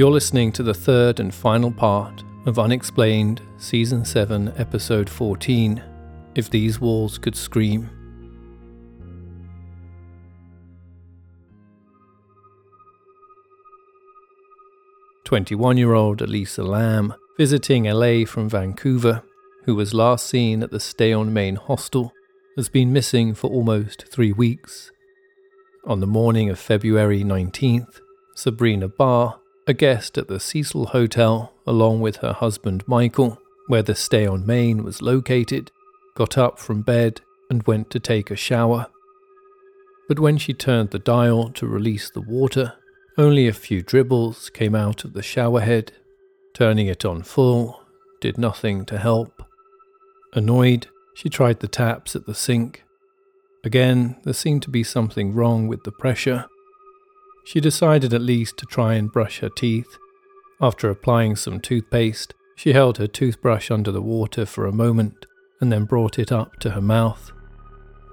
You're listening to the third and final part of Unexplained, Season 7, Episode 14, If These Walls Could Scream. "21-year-old Elisa Lam, visiting LA from Vancouver, who was last seen at the Stay on Main hostel, has been missing for almost 3 weeks. On the morning of February 19th, Sabrina Barr, a guest at the Cecil Hotel along with her husband Michael, where the Stay on Main was located, got up from bed and went to take a shower. But when she turned the dial to release the water, only a few dribbles came out of the showerhead. Turning it on full did nothing to help. Annoyed, she tried the taps at the sink. Again, there seemed to be something wrong with the pressure. She decided at least to try and brush her teeth. After applying some toothpaste, she held her toothbrush under the water for a moment and then brought it up to her mouth.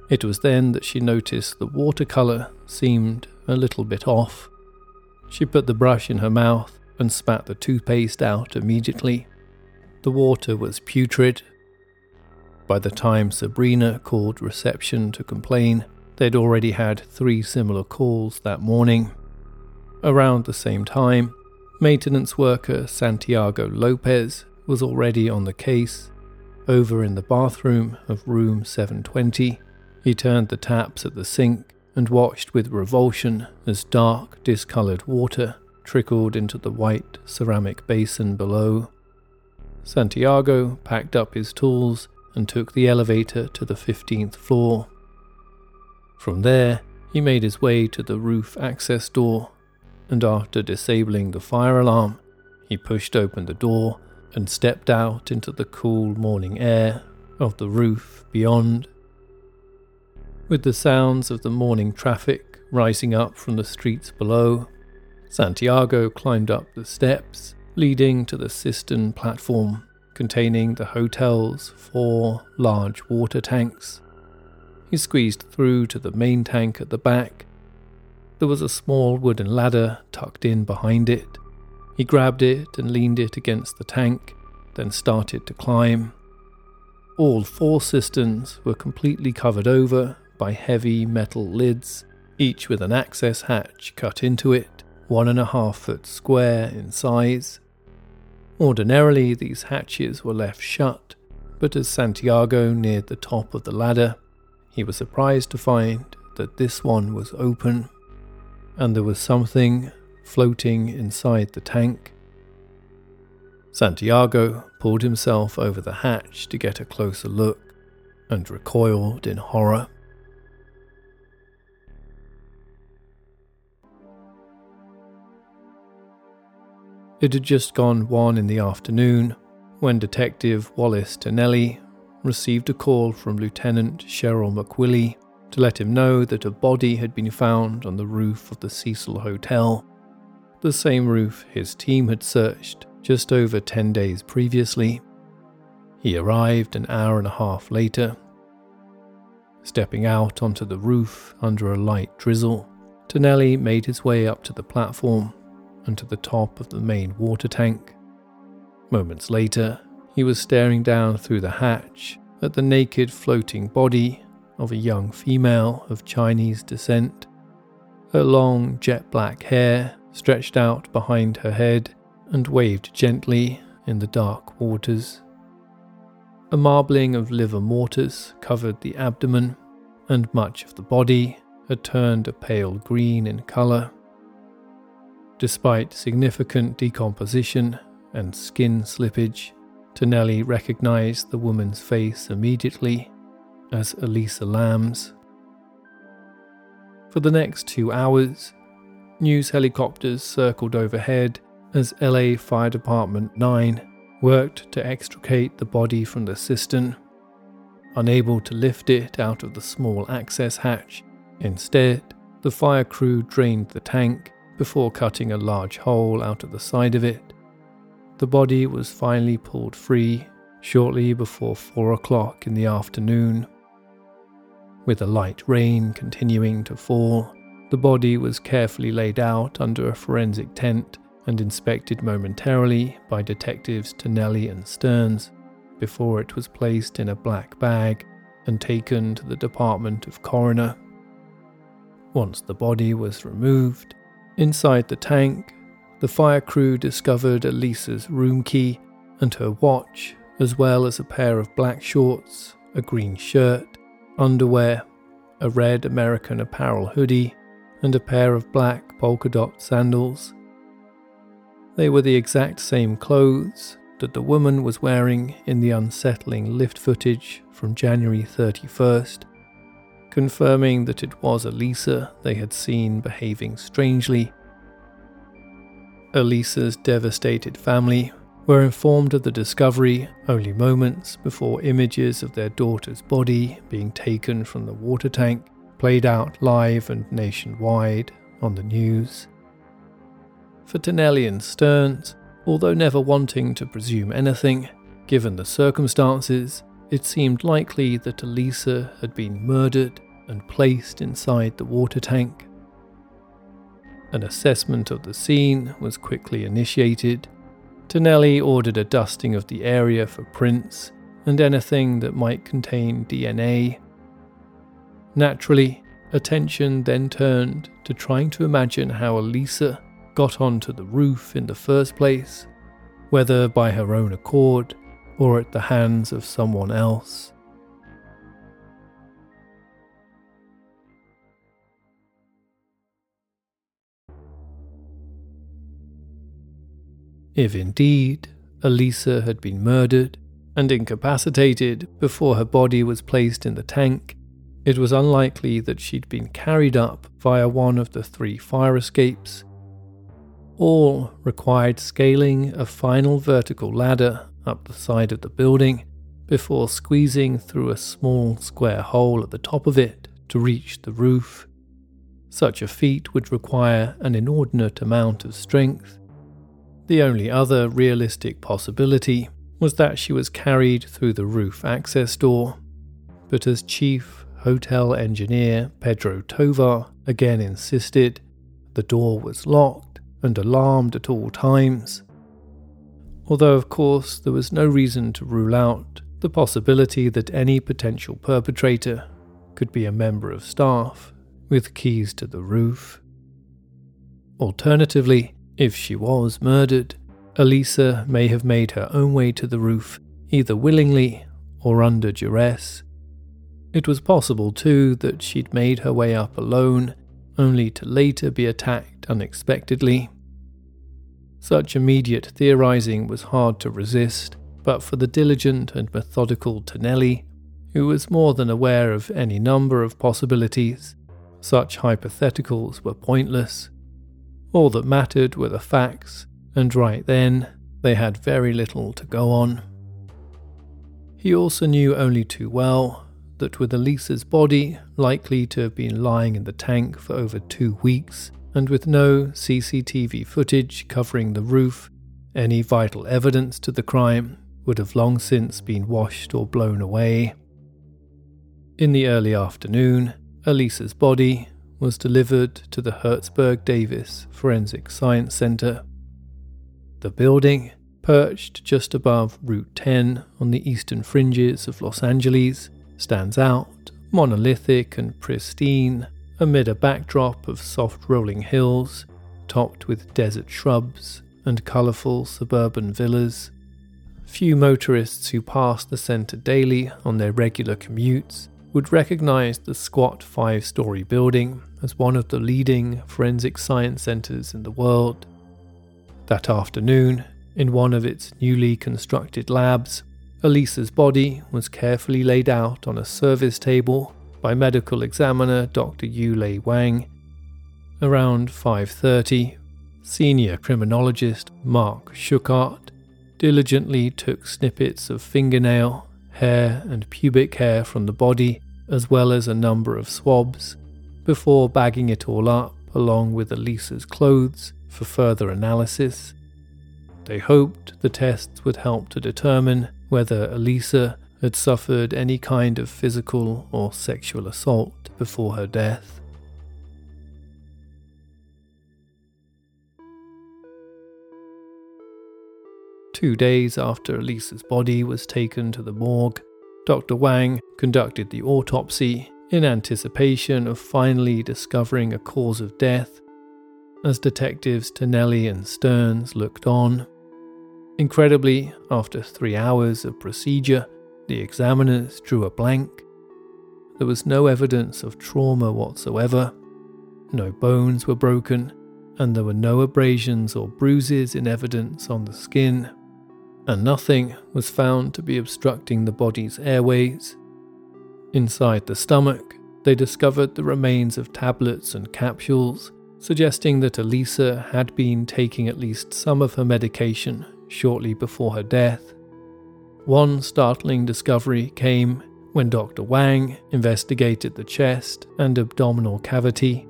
It was then that she noticed the watercolour seemed a little bit off. She put the brush in her mouth and spat the toothpaste out immediately. The water was putrid. By the time Sabrina called reception to complain, they'd already had 3 similar calls that morning. Around the same time, maintenance worker Santiago Lopez was already on the case. Over in the bathroom of room 720, he turned the taps at the sink and watched with revulsion as dark, discoloured water trickled into the white ceramic basin below. Santiago packed up his tools and took the elevator to the 15th floor. From there, he made his way to the roof access door, and after disabling the fire alarm, he pushed open the door and stepped out into the cool morning air of the roof beyond. With the sounds of the morning traffic rising up from the streets below, Santiago climbed up the steps leading to the cistern platform containing the hotel's 4 large water tanks. He squeezed through to the main tank at the back. There was a small wooden ladder tucked in behind it. He grabbed it and leaned it against the tank, then started to climb. All 4 cisterns were completely covered over by heavy metal lids, each with an access hatch cut into it, 1.5 foot square in size. Ordinarily, these hatches were left shut, but as Santiago neared the top of the ladder, he was surprised to find that this one was open, and there was something floating inside the tank. Santiago pulled himself over the hatch to get a closer look, and recoiled in horror. It had just gone 1 in the afternoon when Detective Wallace Tonelli received a call from Lieutenant Cheryl McWillie to let him know that a body had been found on the roof of the Cecil Hotel, the same roof his team had searched just over 10 days previously. He arrived an hour and a half later. Stepping out onto the roof under a light drizzle, Tonelli made his way up to the platform and to the top of the main water tank. Moments later, he was staring down through the hatch at the naked floating body of a young female of Chinese descent. Her long jet black hair stretched out behind her head and waved gently in the dark waters. A marbling of liver mortis covered the abdomen, and much of the body had turned a pale green in colour. Despite significant decomposition and skin slippage, Tonelli recognised the woman's face immediately as Elisa Lam's. For the next 2 hours, news helicopters circled overhead as LA Fire Department 9 worked to extricate the body from the cistern. Unable to lift it out of the small access hatch, instead, the fire crew drained the tank before cutting a large hole out of the side of it. The body was finally pulled free shortly before 4 o'clock in the afternoon. With a light rain continuing to fall, the body was carefully laid out under a forensic tent and inspected momentarily by detectives Tonelli and Stearns before it was placed in a black bag and taken to the Department of Coroner. Once the body was removed, inside the tank, the fire crew discovered Elisa's room key and her watch, as well as a pair of black shorts, a green shirt, underwear, a red American Apparel hoodie, and a pair of black polka dot sandals. They were the exact same clothes that the woman was wearing in the unsettling lift footage from January 31st, confirming that it was Elisa they had seen behaving strangely. Elisa's devastated family were informed of the discovery only moments before images of their daughter's body being taken from the water tank played out live and nationwide on the news. For Tonelli and Stearns, although never wanting to presume anything, given the circumstances, it seemed likely that Elisa had been murdered and placed inside the water tank. An assessment of the scene was quickly initiated. Tonelli ordered a dusting of the area for prints and anything that might contain DNA. Naturally, attention then turned to trying to imagine how Elisa got onto the roof in the first place, whether by her own accord or at the hands of someone else. If indeed Elisa had been murdered and incapacitated before her body was placed in the tank, it was unlikely that she'd been carried up via one of the three fire escapes. All required scaling a final vertical ladder up the side of the building before squeezing through a small square hole at the top of it to reach the roof. Such a feat would require an inordinate amount of strength. The only other realistic possibility was that she was carried through the roof access door, but as Chief Hotel Engineer Pedro Tovar again insisted, the door was locked and alarmed at all times. Although of course there was no reason to rule out the possibility that any potential perpetrator could be a member of staff with keys to the roof. Alternatively, if she was murdered, Elisa may have made her own way to the roof, either willingly or under duress. It was possible too that she'd made her way up alone, only to later be attacked unexpectedly. Such immediate theorising was hard to resist, but for the diligent and methodical Tonelli, who was more than aware of any number of possibilities, such hypotheticals were pointless. All that mattered were the facts, and right then, they had very little to go on. He also knew only too well that with Elisa's body likely to have been lying in the tank for over 2 weeks, and with no CCTV footage covering the roof, any vital evidence to the crime would have long since been washed or blown away. In the early afternoon, Elisa's body was delivered to the Hertzberg-Davis Forensic Science Centre. The building, perched just above Route 10 on the eastern fringes of Los Angeles, stands out, monolithic and pristine, amid a backdrop of soft rolling hills, topped with desert shrubs and colourful suburban villas. Few motorists who pass the centre daily on their regular commutes would recognise the squat 5-storey building as one of the leading forensic science centres in the world. That afternoon, in one of its newly constructed labs, Elisa's body was carefully laid out on a service table by medical examiner Dr. Yulei Wang. Around 5:30, senior criminologist Mark Shukart diligently took snippets of fingernail, hair and pubic hair from the body, as well as a number of swabs, before bagging it all up along with Elisa's clothes for further analysis. They hoped the tests would help to determine whether Elisa had suffered any kind of physical or sexual assault before her death. 2 days after Elisa's body was taken to the morgue, Dr. Wang conducted the autopsy in anticipation of finally discovering a cause of death, as detectives Tonelli and Stearns looked on. Incredibly, after 3 hours of procedure, the examiners drew a blank. There was no evidence of trauma whatsoever. No bones were broken, and there were no abrasions or bruises in evidence on the skin, and nothing was found to be obstructing the body's airways. Inside the stomach, they discovered the remains of tablets and capsules, suggesting that Elisa had been taking at least some of her medication shortly before her death. One startling discovery came when Dr. Wang investigated the chest and abdominal cavity.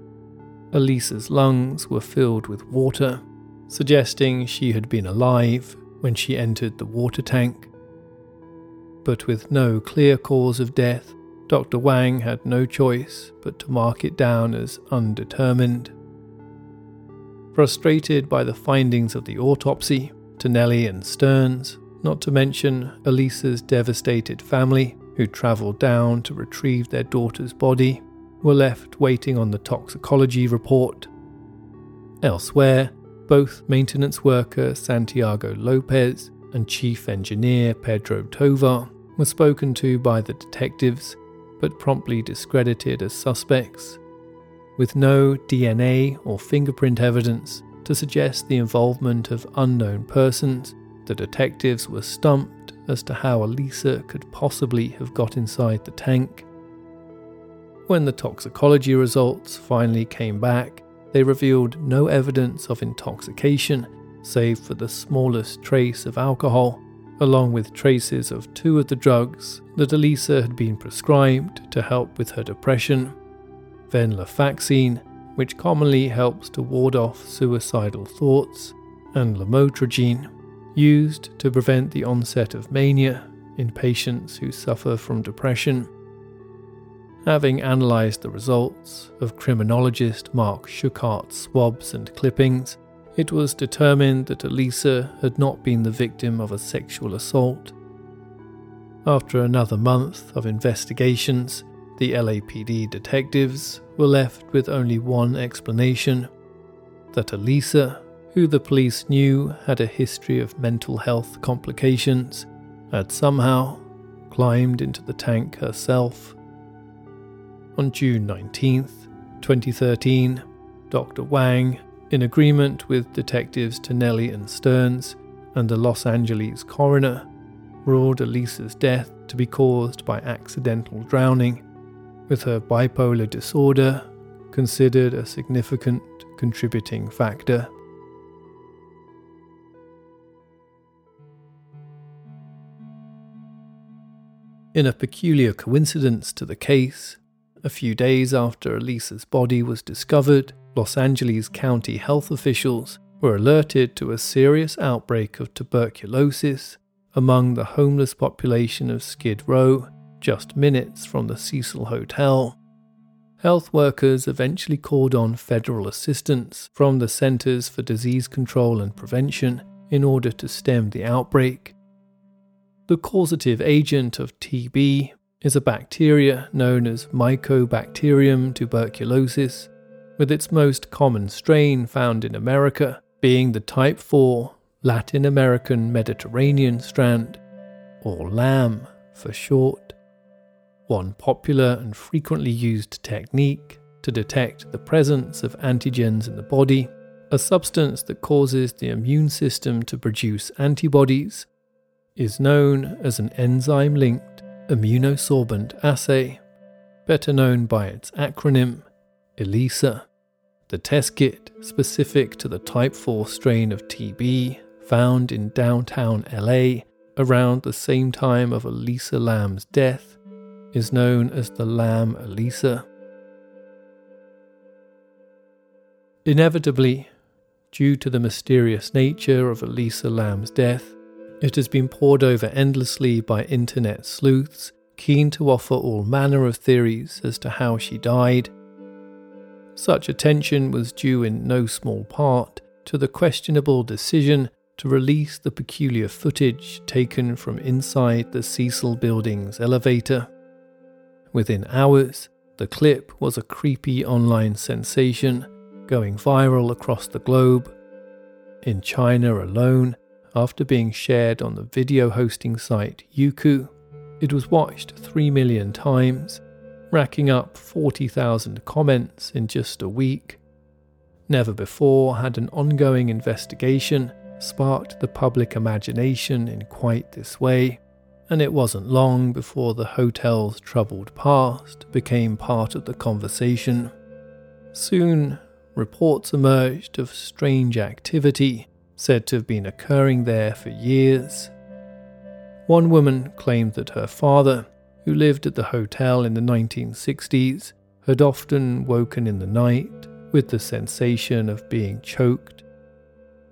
Elisa's lungs were filled with water, suggesting she had been alive when she entered the water tank. But with no clear cause of death, Dr. Wang had no choice but to mark it down as undetermined. Frustrated by the findings of the autopsy, Tonelli and Stearns, not to mention Elisa's devastated family, who travelled down to retrieve their daughter's body, were left waiting on the toxicology report. Elsewhere, both maintenance worker Santiago Lopez and chief engineer Pedro Tovar were spoken to by the detectives, but promptly discredited as suspects. With no DNA or fingerprint evidence to suggest the involvement of unknown persons, the detectives were stumped as to how Elisa could possibly have got inside the tank. When the toxicology results finally came back, they revealed no evidence of intoxication, save for the smallest trace of alcohol, along with traces of 2 of the drugs that Elisa had been prescribed to help with her depression: venlafaxine, which commonly helps to ward off suicidal thoughts, and lamotrigine, used to prevent the onset of mania in patients who suffer from depression. Having analysed the results of criminologist Mark Shukart's swabs and clippings, it was determined that Elisa had not been the victim of a sexual assault. After another month of investigations, the LAPD detectives were left with only one explanation: that Elisa, who the police knew had a history of mental health complications, had somehow climbed into the tank herself. On June 19, 2013, Dr. Wang, in agreement with detectives Tonelli and Stearns and the Los Angeles coroner, ruled Elisa's death to be caused by accidental drowning, with her bipolar disorder considered a significant contributing factor. In a peculiar coincidence to the case, a few days after Elisa's body was discovered, Los Angeles County health officials were alerted to a serious outbreak of tuberculosis among the homeless population of Skid Row, just minutes from the Cecil Hotel. Health workers eventually called on federal assistance from the Centers for Disease Control and Prevention in order to stem the outbreak. The causative agent of TB is a bacteria known as Mycobacterium tuberculosis, with its most common strain found in America being the Type 4 Latin American Mediterranean strand, or LAM for short. One popular and frequently used technique to detect the presence of antigens in the body, a substance that causes the immune system to produce antibodies, is known as an enzyme-linked immunosorbent assay, better known by its acronym ELISA. The test kit specific to the type 4 strain of TB found in downtown LA around the same time of Elisa Lam's death is known as the Lam ELISA. Inevitably, due to the mysterious nature of Elisa Lam's death, it has been pored over endlessly by internet sleuths keen to offer all manner of theories as to how she died. Such attention was due in no small part to the questionable decision to release the peculiar footage taken from inside the Cecil building's elevator. Within hours, the clip was a creepy online sensation, going viral across the globe. In China alone, after being shared on the video hosting site Youku, it was watched 3 million times, racking up 40,000 comments in just a week. Never before had an ongoing investigation sparked the public imagination in quite this way, and it wasn't long before the hotel's troubled past became part of the conversation. Soon, reports emerged of strange activity said to have been occurring there for years. One woman claimed that her father, who lived at the hotel in the 1960s, had often woken in the night with the sensation of being choked.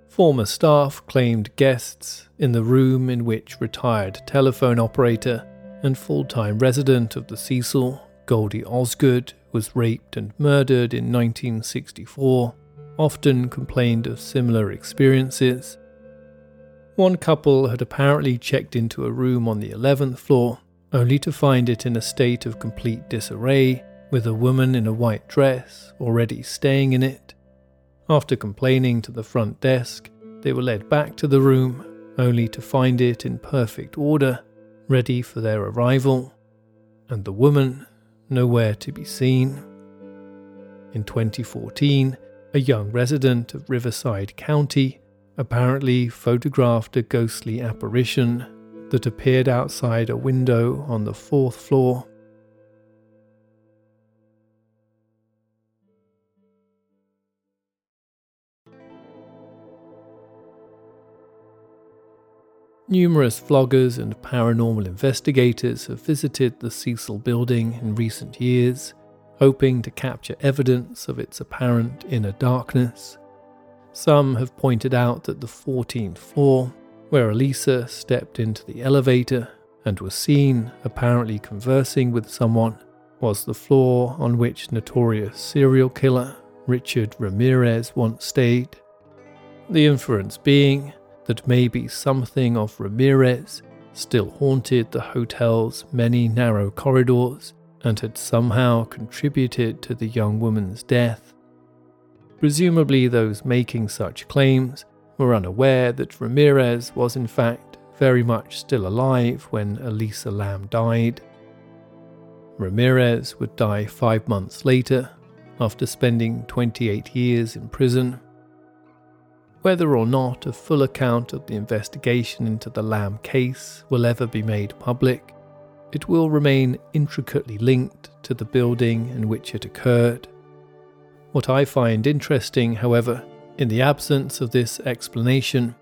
Former staff claimed guests in the room in which retired telephone operator and full-time resident of the Cecil, Goldie Osgood, was raped and murdered in 1964, often complained of similar experiences. One couple had apparently checked into a room on the 11th floor, only to find it in a state of complete disarray, with a woman in a white dress already staying in it. After complaining to the front desk, they were led back to the room, only to find it in perfect order, ready for their arrival, and the woman nowhere to be seen. In 2014, a young resident of Riverside County apparently photographed a ghostly apparition that appeared outside a window on the 4th floor. Numerous vloggers and paranormal investigators have visited the Cecil building in recent years, hoping to capture evidence of its apparent inner darkness. Some have pointed out that the 14th floor, where Elisa stepped into the elevator and was seen apparently conversing with someone, was the floor on which notorious serial killer Richard Ramirez once stayed. The inference being that maybe something of Ramirez still haunted the hotel's many narrow corridors and had somehow contributed to the young woman's death. Presumably those making such claims were unaware that Ramirez was in fact very much still alive when Elisa Lam died. Ramirez would die 5 months later, after spending 28 years in prison. Whether or not a full account of the investigation into the Lam case will ever be made public, it will remain intricately linked to the building in which it occurred. What I find interesting, however, in the absence of this explanation,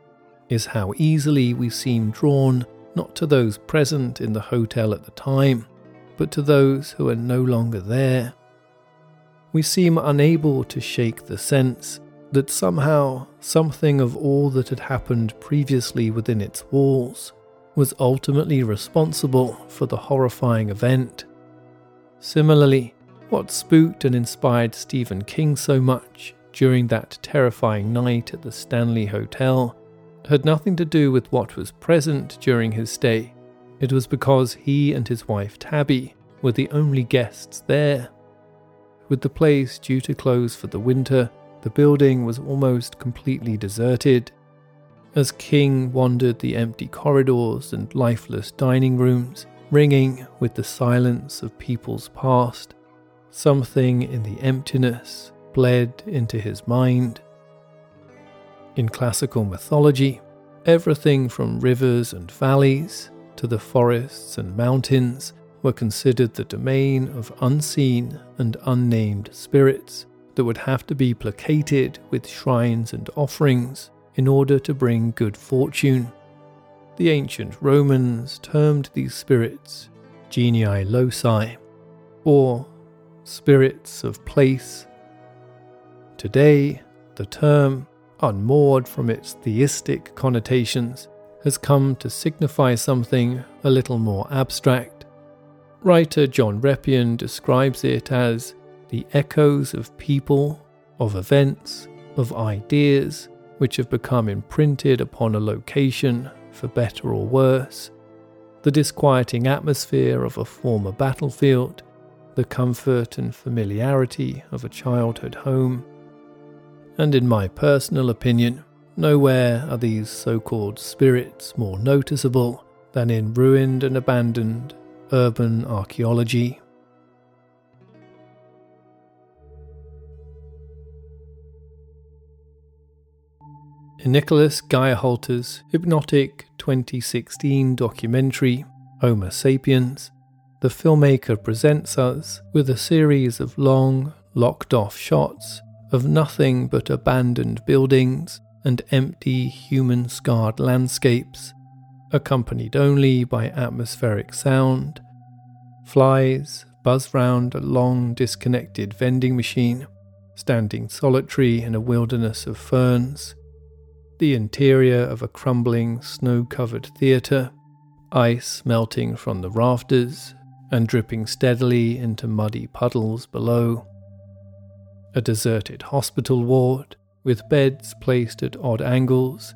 is how easily we seem drawn not to those present in the hotel at the time, but to those who are no longer there. We seem unable to shake the sense that somehow something of all that had happened previously within its walls was ultimately responsible for the horrifying event. Similarly, what spooked and inspired Stephen King so much during that terrifying night at the Stanley Hotel had nothing to do with what was present during his stay. It was because he and his wife Tabby were the only guests there. With the place due to close for the winter, the building was almost completely deserted. As King wandered the empty corridors and lifeless dining rooms, ringing with the silence of people's past, something in the emptiness bled into his mind. In classical mythology, everything from rivers and valleys to the forests and mountains were considered the domain of unseen and unnamed spirits that would have to be placated with shrines and offerings in order to bring good fortune. The ancient Romans termed these spirits genii loci, or spirits of place. Today, the term, unmoored from its theistic connotations, has come to signify something a little more abstract. Writer John Repian describes it as the echoes of people, of events, of ideas, which have become imprinted upon a location, for better or worse, the disquieting atmosphere of a former battlefield, the comfort and familiarity of a childhood home. And in my personal opinion, nowhere are these so-called spirits more noticeable than in ruined and abandoned urban archaeology. In Nicholas Geyerhalter's hypnotic 2016 documentary, Homo Sapiens, the filmmaker presents us with a series of long, locked-off shots of nothing but abandoned buildings and empty, human-scarred landscapes, accompanied only by atmospheric sound. Flies buzz round a long, disconnected vending machine, standing solitary in a wilderness of ferns. The interior of a crumbling, snow-covered theatre, ice melting from the rafters and dripping steadily into muddy puddles below. A deserted hospital ward, with beds placed at odd angles,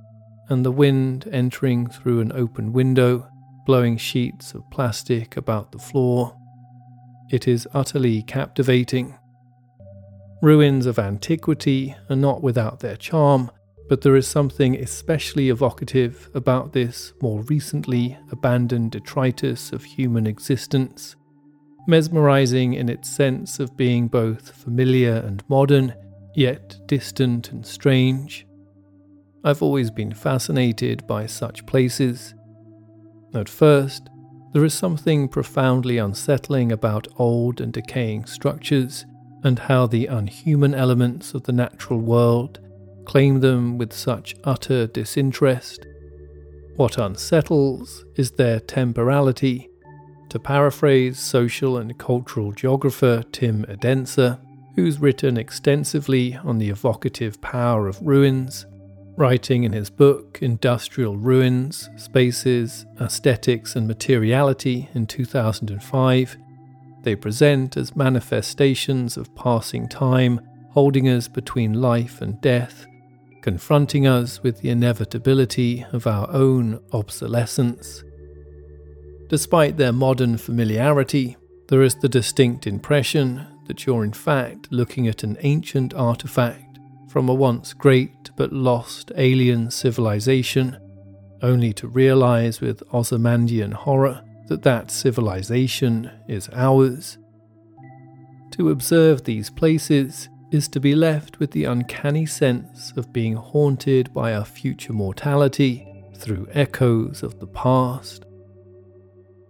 and the wind entering through an open window, blowing sheets of plastic about the floor. It is utterly captivating. Ruins of antiquity are not without their charm, but there is something especially evocative about this more recently abandoned detritus of human existence, mesmerising in its sense of being both familiar and modern, yet distant and strange. I've always been fascinated by such places. At first, there is something profoundly unsettling about old and decaying structures, and how the unhuman elements of the natural world claim them with such utter disinterest. What unsettles is their temporality. To paraphrase social and cultural geographer Tim Edensor, who's written extensively on the evocative power of ruins, writing in his book Industrial Ruins, Spaces, Aesthetics and Materiality in 2005, they present as manifestations of passing time, holding us between life and death, confronting us with the inevitability of our own obsolescence. Despite their modern familiarity, there is the distinct impression that you're in fact looking at an ancient artifact from a once great but lost alien civilization, only to realise with Ozymandian horror that that civilization is ours. To observe these places is to be left with the uncanny sense of being haunted by our future mortality through echoes of the past.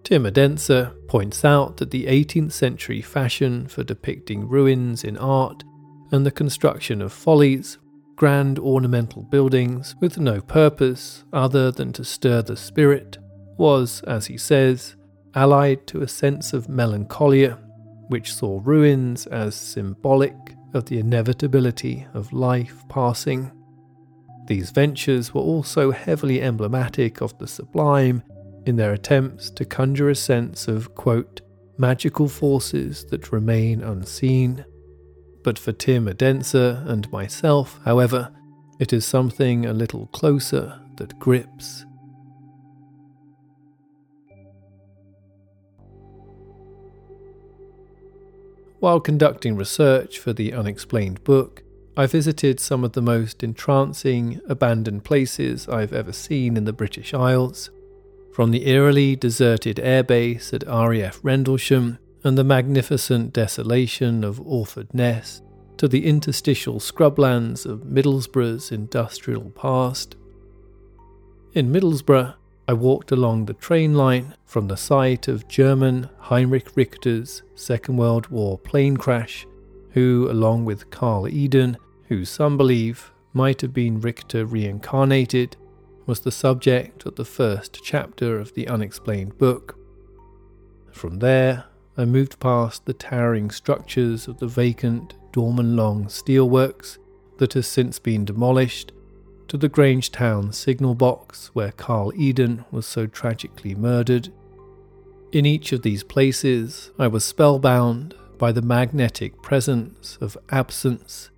Tim Edensor points out that the 18th century fashion for depicting ruins in art and the construction of follies, grand ornamental buildings with no purpose other than to stir the spirit, was, as he says, allied to a sense of melancholia, which saw ruins as symbolic of the inevitability of life passing. These ventures were also heavily emblematic of the sublime in their attempts to conjure a sense of, quote, magical forces that remain unseen. But for Tim Edensor and myself, however, it is something a little closer that grips. While conducting research for the Unexplained book, I visited some of the most entrancing, abandoned places I've ever seen in the British Isles, from the eerily deserted airbase at RAF Rendlesham and the magnificent desolation of Orford Ness, to the interstitial scrublands of Middlesbrough's industrial past. In Middlesbrough, I walked along the train line from the site of German Heinrich Richter's Second World War plane crash, who, along with Carl Eden, who some believe might have been Richter reincarnated, was the subject of the first chapter of the Unexplained book. From there, I moved past the towering structures of the vacant Dorman Long steelworks that has since been demolished, to the Grangetown signal box where Carl Eden was so tragically murdered. In each of these places, I was spellbound by the magnetic presence of absence.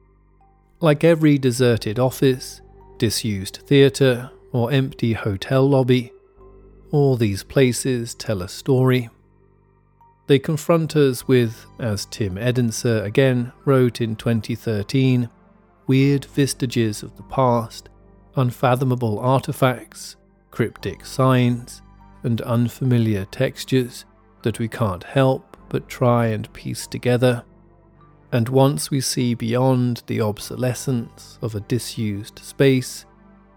Like every deserted office, disused theatre, or empty hotel lobby. All these places tell a story. They confront us with, as Tim Edensor again wrote in 2013, weird vestiges of the past, unfathomable artefacts, cryptic signs, and unfamiliar textures that we can't help but try and piece together. And once we see beyond the obsolescence of a disused space,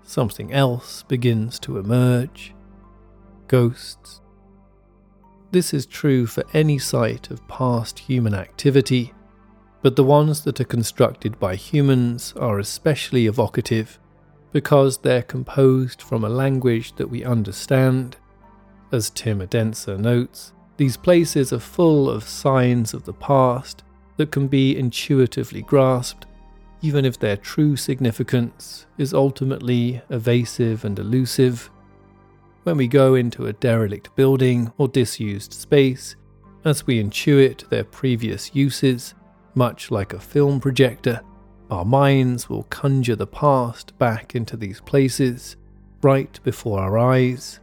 something else begins to emerge. Ghosts. This is true for any site of past human activity, but the ones that are constructed by humans are especially evocative because they're composed from a language that we understand. As Tim Edensor notes, these places are full of signs of the past that can be intuitively grasped, even if their true significance is ultimately evasive and elusive. When we go into a derelict building or disused space, as we intuit their previous uses, much like a film projector, our minds will conjure the past back into these places, right before our eyes.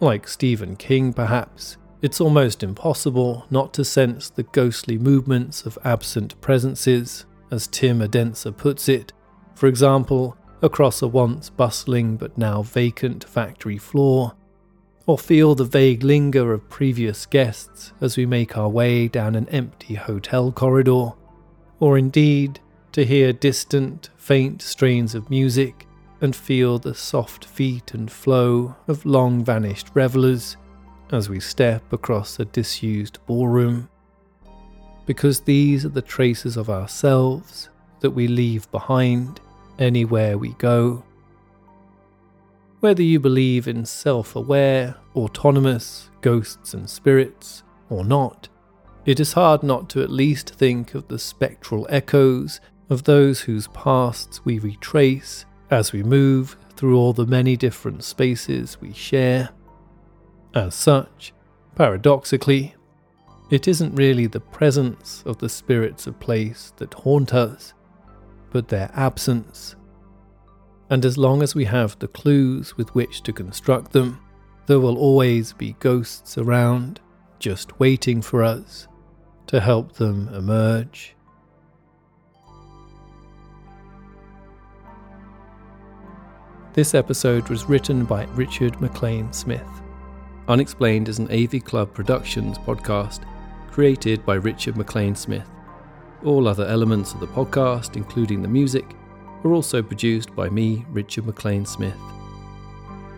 Like Stephen King, perhaps, it's almost impossible not to sense the ghostly movements of absent presences, as Tim Edensor puts it, for example, across a once bustling but now vacant factory floor, or feel the vague linger of previous guests as we make our way down an empty hotel corridor, or indeed to hear distant, faint strains of music and feel the soft feet and flow of long-vanished revellers as we step across a disused ballroom. Because these are the traces of ourselves that we leave behind anywhere we go. Whether you believe in self-aware, autonomous ghosts and spirits or not, it is hard not to at least think of the spectral echoes of those whose pasts we retrace as we move through all the many different spaces we share. As such, paradoxically, it isn't really the presence of the spirits of place that haunt us, but their absence. And as long as we have the clues with which to construct them, there will always be ghosts around, just waiting for us to help them emerge. This episode was written by Richard McLean Smith. Unexplained is an AV Club Productions podcast created by Richard McLean Smith. All other elements of the podcast, including the music, are also produced by me, Richard McLean Smith.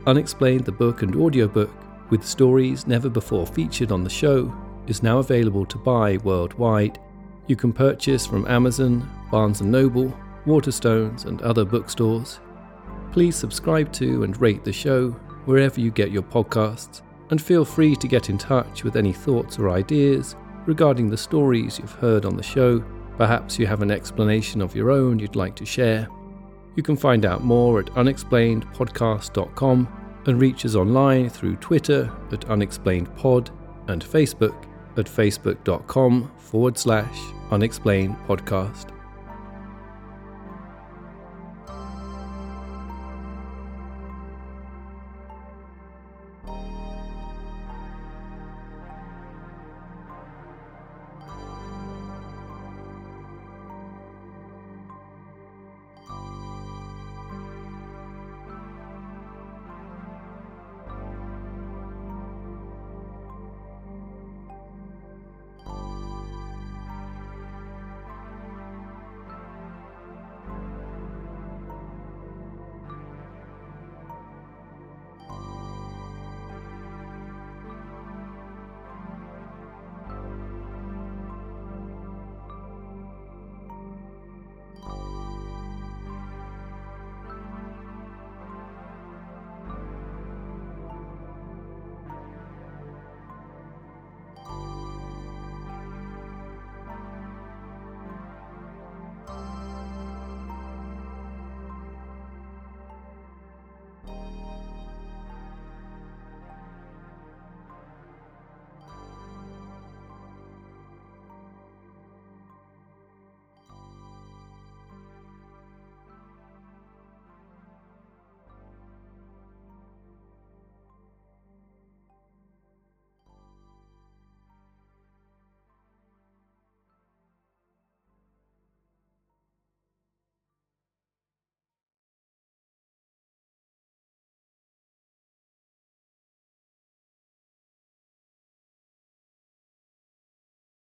Unexplained, the book and audiobook, with stories never before featured on the show, is now available to buy worldwide. You can purchase from Amazon, Barnes & Noble, Waterstones and other bookstores. Please subscribe to and rate the show wherever you get your podcasts, and feel free to get in touch with any thoughts or ideas regarding the stories you've heard on the show. Perhaps you have an explanation of your own you'd like to share. You can find out more at unexplainedpodcast.com and reach us online through Twitter at unexplainedpod and Facebook at facebook.com/unexplainedpodcast.